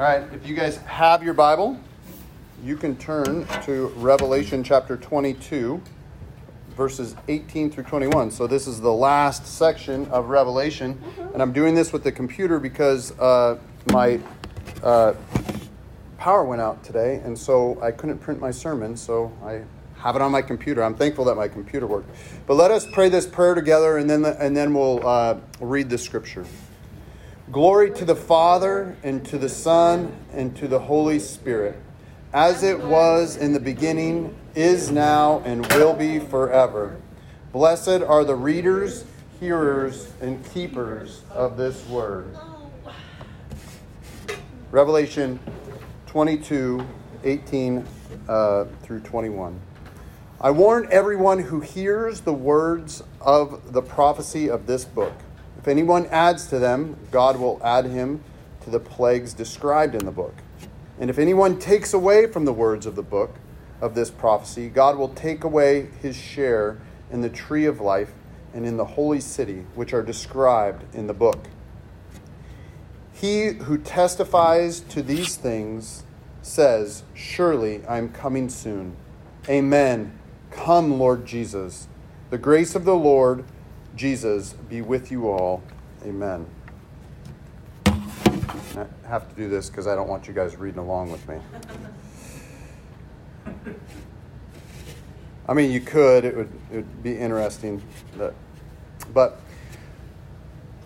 All right, if you guys have your Bible, you can turn to Revelation chapter 22, verses 18 through 21. So this is the last section of Revelation, and I'm doing this with the computer because my power went out today, and so I couldn't print my sermon, so I have it on my computer. I'm thankful that my computer worked. But let us pray this prayer together, and then we'll read the scripture. Glory to the Father, and to the Son, and to the Holy Spirit, as it was in the beginning, is now, and will be forever. Blessed are the readers, hearers, and keepers of this word. Revelation 22, 18 through 21. I warn everyone who hears the words of the prophecy of this book. If anyone adds to them, God will add him to the plagues described in the book. And if anyone takes away from the words of the book of this prophecy, God will take away his share in the tree of life and in the holy city, which are described in the book. He who testifies to these things says, "Surely I am coming soon." Amen. Come, Lord Jesus. The grace of the Lord Jesus be with you all. Amen. I have to do this because I don't want you guys reading along with me. I mean, you could. It would be interesting. But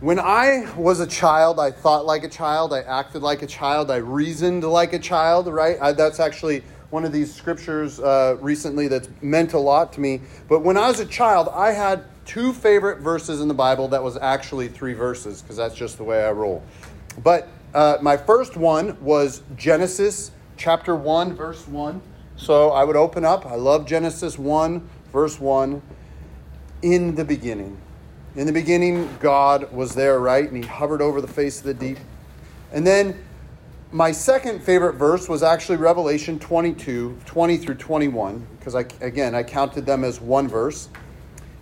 when I was a child, I thought like a child. I acted like a child. I reasoned like a child, right? That's actually one of these scriptures recently that's meant a lot to me. But when I was a child, I had two favorite verses in the Bible that was actually three verses, because that's just the way I roll. But my first one was Genesis chapter 1, verse 1. So I would open up. I love Genesis 1, verse 1. In the beginning. In the beginning, God was there, right? And he hovered over the face of the deep. And then my second favorite verse was actually Revelation 22, 20 through 21, because I counted them as one verse.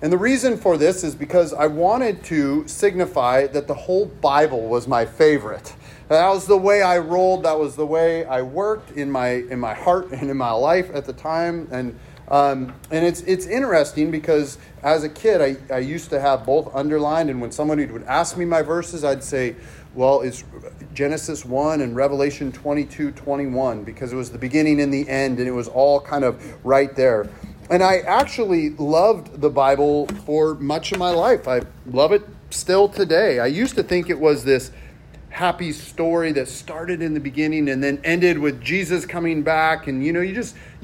And the reason for this is because I wanted to signify that the whole Bible was my favorite. That was the way I rolled. That was the way I worked in my heart and in my life at the time. And it's interesting because as a kid, I used to have both underlined. And when somebody would ask me my verses, I'd say, well, it's Genesis 1 and Revelation 22, 21, because it was the beginning and the end. And it was all kind of right there. And I actually loved the Bible for much of my life. I love it still today. I used to think it was this happy story that started in the beginning and then ended with Jesus coming back. And, you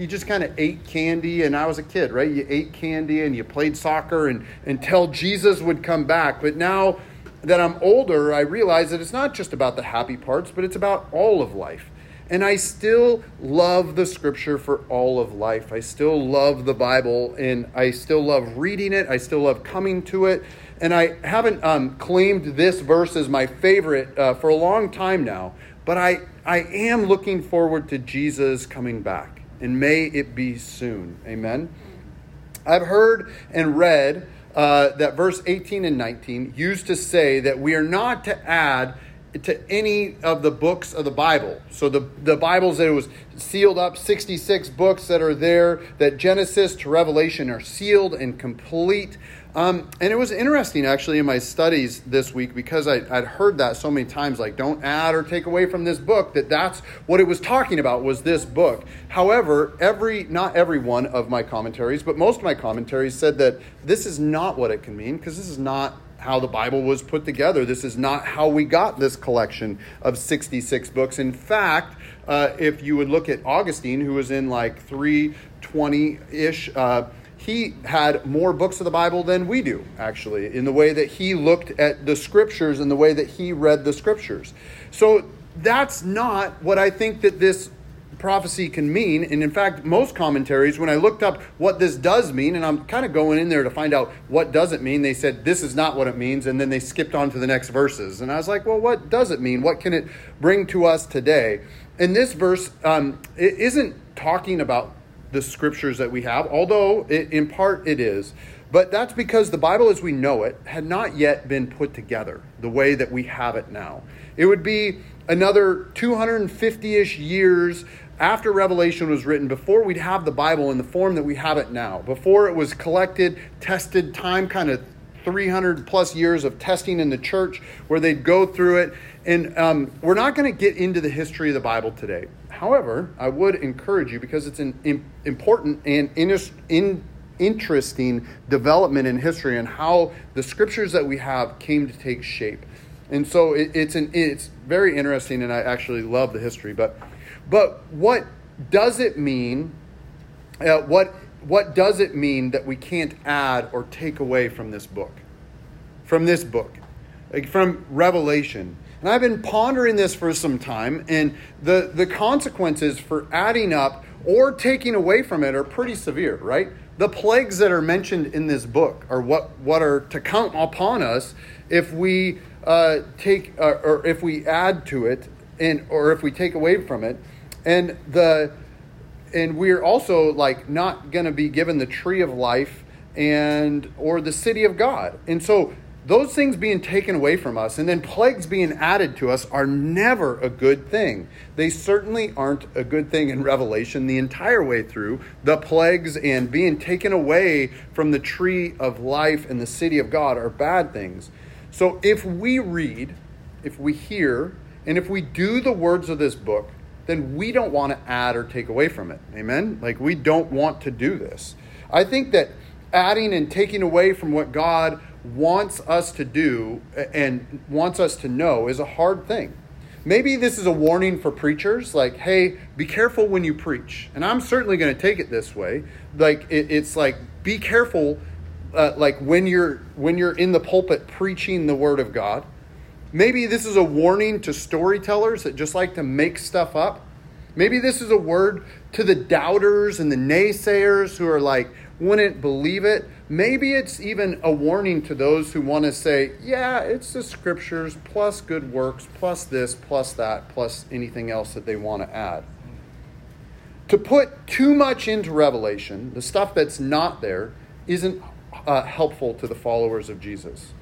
just kind of ate candy. And I was a kid, right? You ate candy and you played soccer and until Jesus would come back. But now that I'm older, I realize that it's not just about the happy parts, but it's about all of life. And I still love the scripture for all of life. I still love the Bible, and I still love reading it. I still love coming to it. And I haven't claimed this verse as my favorite for a long time now, but I am looking forward to Jesus coming back, and may it be soon. Amen. I've heard and read that verse 18 and 19 used to say that we are not to add to any of the books of the Bible. So the Bibles that it was sealed up, 66 books that are there, that Genesis to Revelation are sealed and complete. And it was interesting actually in my studies this week, because I'd heard that so many times, like don't add or take away from this book, that's what it was talking about was this book. However, not every one of my commentaries, but most of my commentaries said that this is not what it can mean, because this is not how the Bible was put together. This is not how we got this collection of 66 books. In fact, if you would look at Augustine, who was in like 320-ish, he had more books of the Bible than we do, actually, in the way that he looked at the scriptures and the way that he read the scriptures. So that's not what I think that this prophecy can mean. And in fact, most commentaries, when I looked up what this does mean, and I'm kind of going in there to find out what does it mean, they said, this is not what it means. And then they skipped on to the next verses. And I was like, well, what does it mean? What can it bring to us today? And this verse it isn't talking about the scriptures that we have, although in part it is. But that's because the Bible as we know it had not yet been put together the way that we have it now. It would be another 250-ish years after Revelation was written, before we'd have the Bible in the form that we have it now, before it was collected, tested, time kind of 300 plus years of testing in the church where they'd go through it. And we're not going to get into the history of the Bible today. However, I would encourage you, because it's an important and interesting development in history and how the scriptures that we have came to take shape. And so it's very interesting, and I actually love the history. But what does it mean? What does it mean that we can't add or take away from this book? From this book, like from Revelation. And I've been pondering this for some time, and the consequences for adding up or taking away from it are pretty severe, right? The plagues that are mentioned in this book are what are to come upon us if we take or if we add to it, and or if we take away from it. And we're also like not going to be given the tree of life and or the city of God. And so those things being taken away from us and then plagues being added to us are never a good thing. They certainly aren't a good thing in Revelation the entire way through. The plagues and being taken away from the tree of life and the city of God are bad things. So if we read, if we hear, and if we do the words of this book, then we don't want to add or take away from it. Amen? Like, we don't want to do this. I think that adding and taking away from what God wants us to do and wants us to know is a hard thing. Maybe this is a warning for preachers, like, hey, be careful when you preach. And I'm certainly going to take it this way. Like, it's like, be careful, like when you're in the pulpit preaching the word of God. Maybe this is a warning to storytellers that just like to make stuff up. Maybe this is a word to the doubters and the naysayers who are like, wouldn't believe it. Maybe it's even a warning to those who want to say, yeah, it's the scriptures plus good works, plus this, plus that, plus anything else that they want to add. To put too much into Revelation, the stuff that's not there, isn't helpful to the followers of Jesus.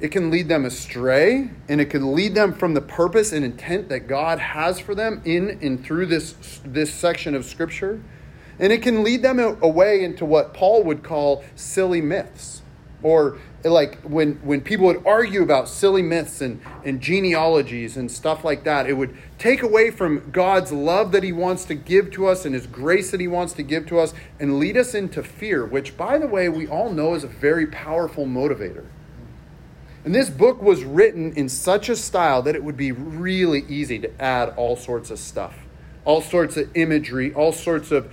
It can lead them astray, and it can lead them from the purpose and intent that God has for them in and through this section of Scripture. And it can lead them away into what Paul would call silly myths. Or like when people would argue about silly myths and genealogies and stuff like that, it would take away from God's love that he wants to give to us and his grace that he wants to give to us and lead us into fear, which, by the way, we all know is a very powerful motivator. And this book was written in such a style that it would be really easy to add all sorts of stuff, all sorts of imagery, all sorts of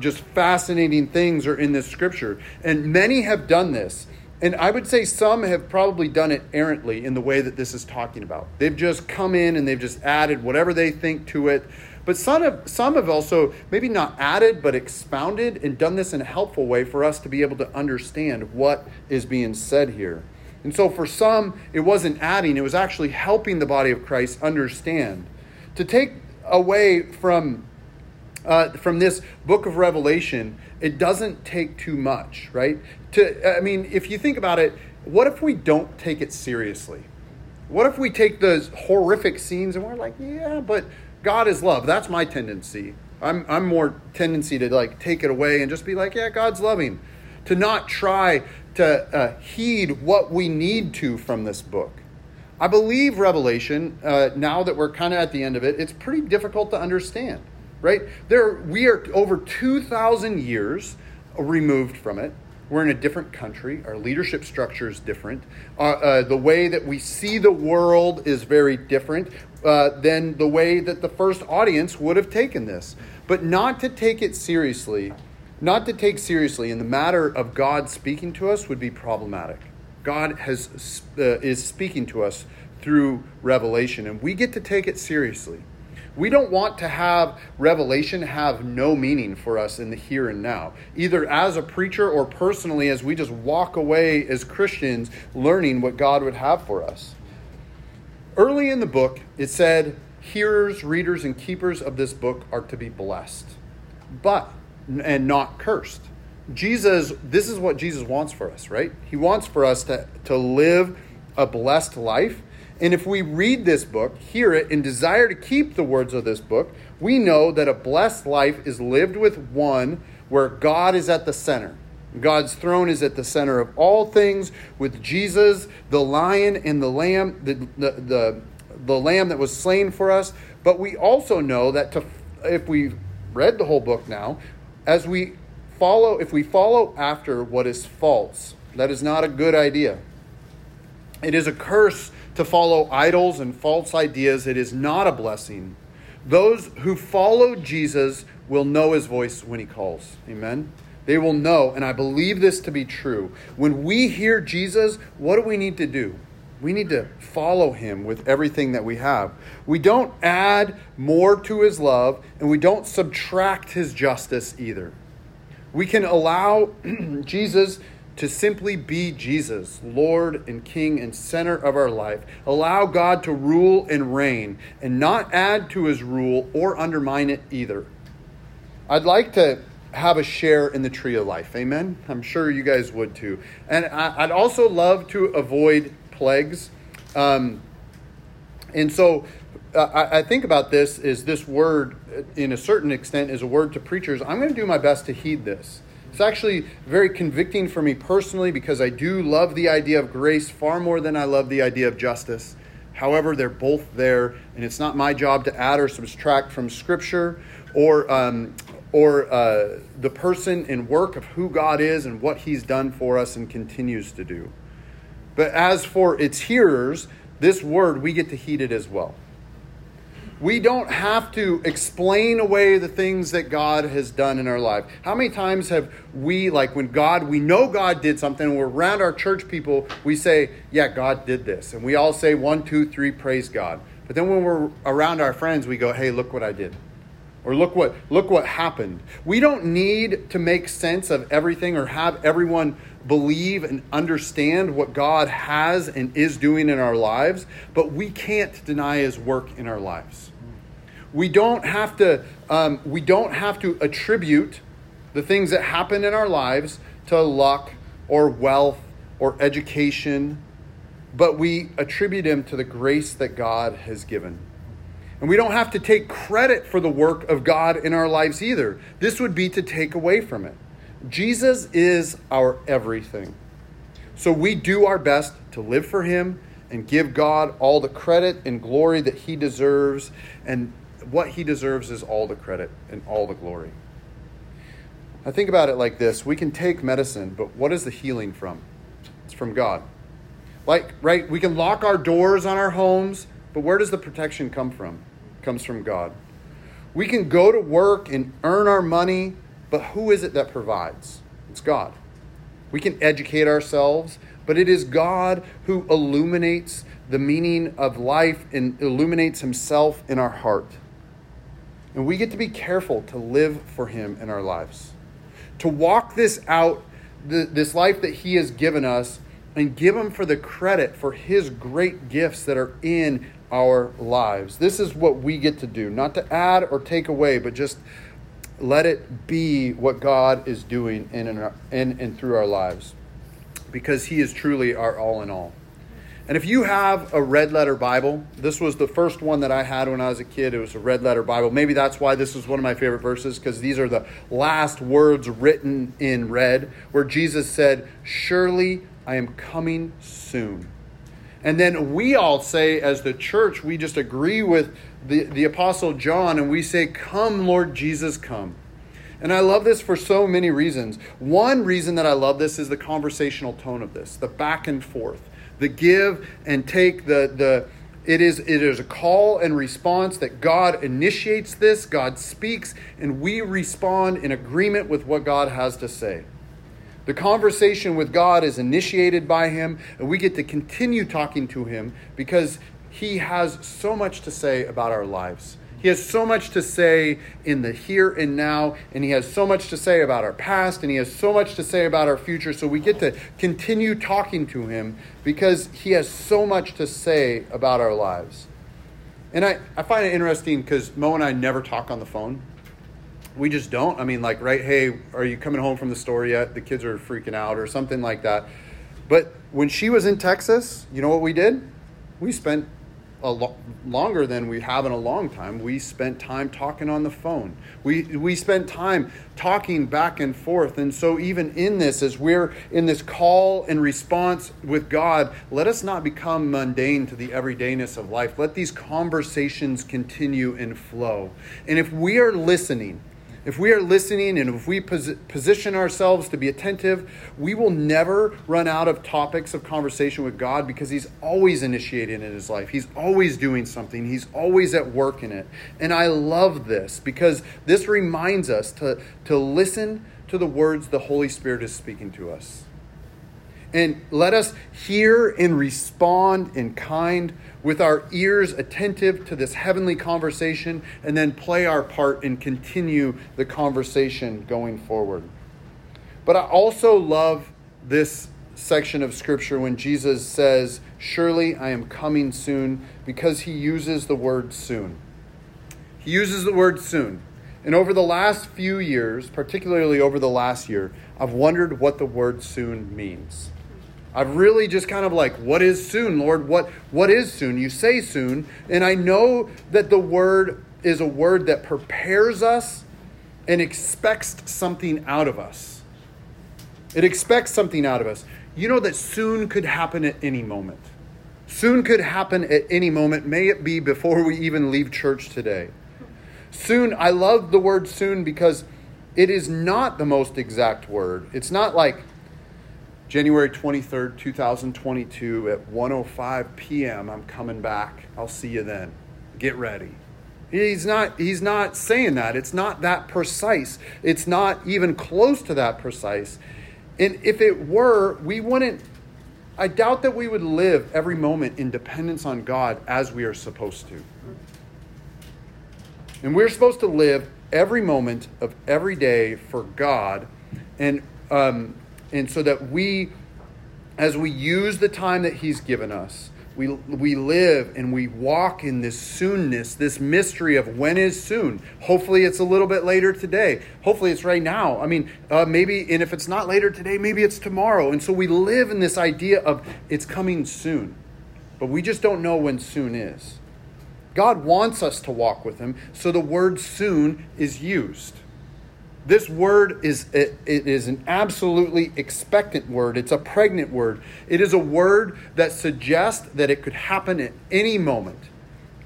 just fascinating things are in this scripture. And many have done this. And I would say some have probably done it errantly in the way that this is talking about. They've just come in and they've just added whatever they think to it. But some have also maybe not added, but expounded and done this in a helpful way for us to be able to understand what is being said here. And so for some, it wasn't adding. It was actually helping the body of Christ understand. To take away from this book of Revelation, it doesn't take too much, right? If you think about it, what if we don't take it seriously? What if we take those horrific scenes and we're like, yeah, but God is love. That's my tendency. I'm more tendency to like take it away and just be like, yeah, God's loving. To not try to heed what we need to from this book. I believe Revelation, now that we're kind of at the end of it, it's pretty difficult to understand, right? We are over 2,000 years removed from it. We're in a different country. Our leadership structure is different. The way that we see the world is very different than the way that the first audience would have taken this. But not to take seriously in the matter of God speaking to us would be problematic. God is speaking to us through Revelation, and we get to take it seriously. We don't want to have Revelation have no meaning for us in the here and now, either as a preacher or personally as we just walk away as Christians learning what God would have for us. Early in the book, it said, hearers, readers, and keepers of this book are to be blessed. But and not cursed. This is what Jesus wants for us, right? He wants for us to live a blessed life And if we read this book, hear it, and desire to keep the words of this book, we know that a blessed life is lived with one where God is at the center. God's throne is at the center of all things, with Jesus, the lion and the lamb, the lamb that was slain for us. But we also know that if we read the whole book now, if we follow after what is false, that is not a good idea. It is a curse to follow idols and false ideas. It is not a blessing. Those who follow Jesus will know his voice when he calls. Amen. They will know, and I believe this to be true. When we hear Jesus, what do we need to do? We need to follow him with everything that we have. We don't add more to his love, and we don't subtract his justice either. We can allow Jesus to simply be Jesus, Lord and King and center of our life. Allow God to rule and reign, and not add to his rule or undermine it either. I'd like to have a share in the tree of life. Amen. I'm sure you guys would too. And I'd also love to avoid plagues. And so I think about this is this word in a certain extent is a word to preachers. I'm going to do my best to heed this. It's actually very convicting for me personally because I do love the idea of grace far more than I love the idea of justice. However, they're both there, and it's not my job to add or subtract from Scripture or the person and work of who God is and what he's done for us and continues to do. But as for its hearers, this word, we get to heed it as well. We don't have to explain away the things that God has done in our life. How many times have we, like when God, we know God did something, and we're around our church people, we say, yeah, God did this. And we all say, 1, 2, 3, praise God. But then when we're around our friends, we go, hey, look what I did. Or look what happened. We don't need to make sense of everything or have everyone believe and understand what God has and is doing in our lives, but we can't deny his work in our lives. We don't have to attribute the things that happen in our lives to luck or wealth or education, but we attribute them to the grace that God has given. And we don't have to take credit for the work of God in our lives either. This would be to take away from it. Jesus is our everything. So we do our best to live for him and give God all the credit and glory that he deserves. And what he deserves is all the credit and all the glory. I think about it like this. We can take medicine, but what is the healing from? It's from God. We can lock our doors on our homes, but where does the protection come from? It comes from God. We can go to work and earn our money, but who is it that provides? It's God. We can educate ourselves, but it is God who illuminates the meaning of life and illuminates himself in our heart. And we get to be careful to live for him in our lives, to walk this out, this life that he has given us, and give him for the credit for his great gifts that are in our lives. This is what we get to do, not to add or take away, but just let it be what God is doing in and through our lives, because he is truly our all in all. And if you have a red letter Bible, this was the first one that I had when I was a kid. It was a red letter Bible. Maybe that's why this is one of my favorite verses, because these are the last words written in red where Jesus said, "Surely I am coming soon." And then we all say as the church, we just agree with the Apostle John and we say, "Come, Lord Jesus, come." And I love this for so many reasons. One reason that I love this is the conversational tone of this, the back and forth, the give and take, it is a call and response that God initiates this, God speaks, and we respond in agreement with what God has to say. The conversation with God is initiated by him, and we get to continue talking to him because he has so much to say about our lives. He has so much to say in the here and now, and he has so much to say about our past, and he has so much to say about our future. So we get to continue talking to him because he has so much to say about our lives. And I find it interesting because Mo and I never talk on the phone. We just don't. I mean, like, right, hey, are you coming home from the store yet? The kids are freaking out or something like that. But when she was in Texas, you know what we did? we spent a longer than we have in a long time. We spent time talking on the phone. We spent time talking back and forth. And so even in this, as we're in this call and response with God, let us not become mundane to the everydayness of life. Let these conversations continue and flow. And if we are listening and if we position ourselves to be attentive, we will never run out of topics of conversation with God, because he's always initiating in his life. He's always doing something. He's always at work in it. And I love this, because this reminds us to listen to the words the Holy Spirit is speaking to us. And let us hear and respond in kind, with our ears attentive to this heavenly conversation, and then play our part and continue the conversation going forward. But I also love this section of Scripture when Jesus says, "Surely I am coming soon," because he uses the word soon. He uses the word soon. And over the last few years, particularly over the last year, I've wondered what the word soon means. I've really just kind of like, what is soon, Lord? What is soon? You say soon. And I know that the word is a word that prepares us and expects something out of us. It expects something out of us. You know that soon could happen at any moment. Soon could happen at any moment. May it be before we even leave church today. Soon, I love the word soon because it is not the most exact word. It's not like January 23rd, 2022 at 1:05 p.m. I'm coming back. I'll see you then. Get ready. He's not saying that. It's not that precise. It's not even close to that precise. And if it were, I doubt that we would live every moment in dependence on God as we are supposed to. And we're supposed to live every moment of every day for God, and so that we, as we use the time that he's given us, we live and we walk in this soonness, this mystery of when is soon. Hopefully it's a little bit later today. Hopefully it's right now. I mean, maybe, and if it's not later today, maybe it's tomorrow. And so we live in this idea of it's coming soon, but we just don't know when soon is. God wants us to walk with him, so the word soon is used. This word is an absolutely expectant word. It's a pregnant word. It is a word that suggests that it could happen at any moment.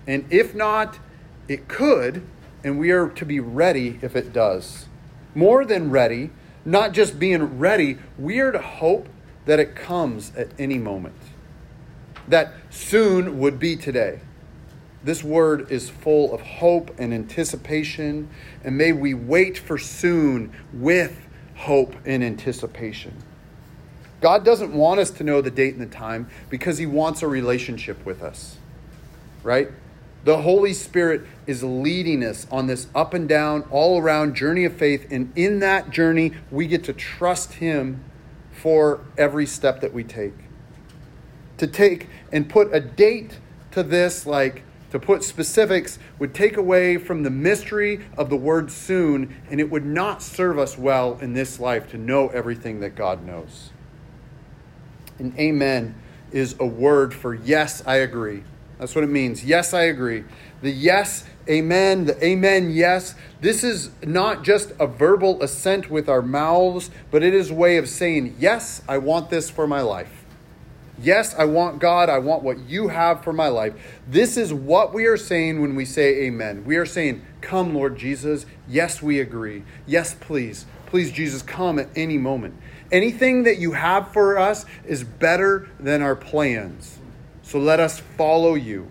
And if not, it could, and we are to be ready if it does. More than ready, not just being ready, we are to hope that it comes at any moment. That soon would be today. This word is full of hope and anticipation, and may we wait for soon with hope and anticipation. God doesn't want us to know the date and the time because he wants a relationship with us, right? The Holy Spirit is leading us on this up and down, all around journey of faith, and in that journey, we get to trust him for every step that we take. To take and put a date to this, like, to put specifics would take away from the mystery of the word soon, and it would not serve us well in this life to know everything that God knows. And amen is a word for yes, I agree. That's what it means. Yes, I agree. The yes, amen, the amen, yes. This is not just a verbal assent with our mouths, but it is a way of saying, yes, I want this for my life. Yes, I want God. I want what you have for my life. This is what we are saying when we say amen. We are saying, come, Lord Jesus. Yes, we agree. Yes, please. Please, Jesus, come at any moment. Anything that you have for us is better than our plans. So let us follow you.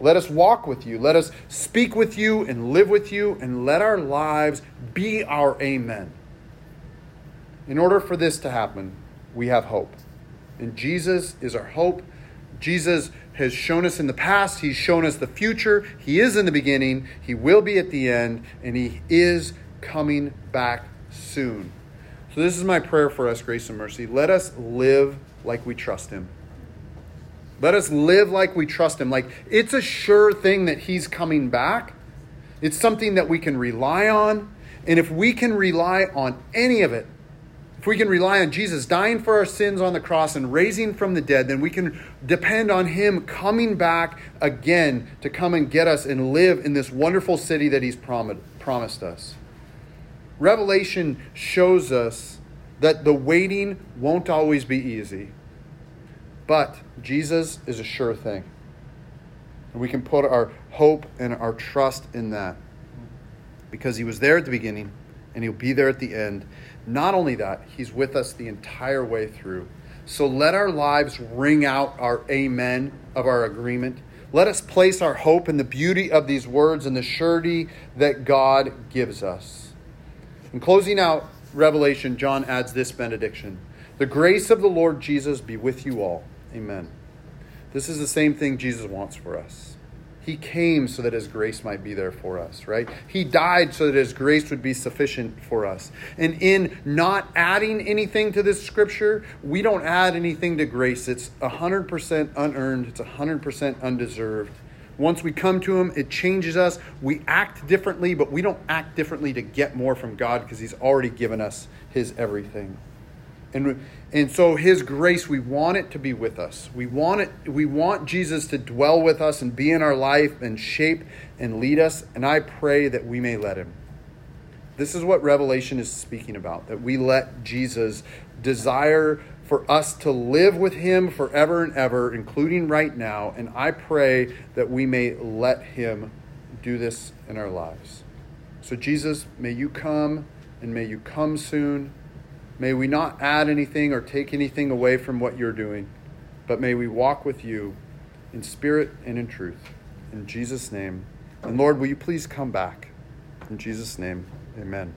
Let us walk with you. Let us speak with you and live with you, and let our lives be our amen. In order for this to happen, we have hope. And Jesus is our hope. Jesus has shown us in the past. He's shown us the future. He is in the beginning. He will be at the end. And he is coming back soon. So this is my prayer for us, Grace and Mercy. Let us live like we trust him. Let us live like we trust him. Like, it's a sure thing that he's coming back. It's something that we can rely on. And if we can rely on any of it, If we can rely on Jesus dying for our sins on the cross and raising from the dead, then we can depend on him coming back again to come and get us and live in this wonderful city that he's promised us. Revelation shows us that the waiting won't always be easy, but Jesus is a sure thing. And we can put our hope and our trust in that because he was there at the beginning and he'll be there at the end. Not only that, he's with us the entire way through. So let our lives ring out our amen of our agreement. Let us place our hope in the beauty of these words and the surety that God gives us. In closing out Revelation, John adds this benediction. The grace of the Lord Jesus be with you all. Amen. This is the same thing Jesus wants for us. He came so that his grace might be there for us, right? He died so that his grace would be sufficient for us. And in not adding anything to this scripture, we don't add anything to grace. It's 100% unearned. It's 100% undeserved. Once we come to him, it changes us. We act differently, but we don't act differently to get more from God because he's already given us his everything. And so his grace, we want it to be with us. We want Jesus to dwell with us and be in our life and shape and lead us. And I pray that we may let him. This is what Revelation is speaking about, that we let Jesus desire for us to live with him forever and ever, including right now. And I pray that we may let him do this in our lives. So Jesus, may you come and may you come soon. May we not add anything or take anything away from what you're doing, but may we walk with you in spirit and in truth. In Jesus' name. And Lord, will you please come back? In Jesus' name, amen.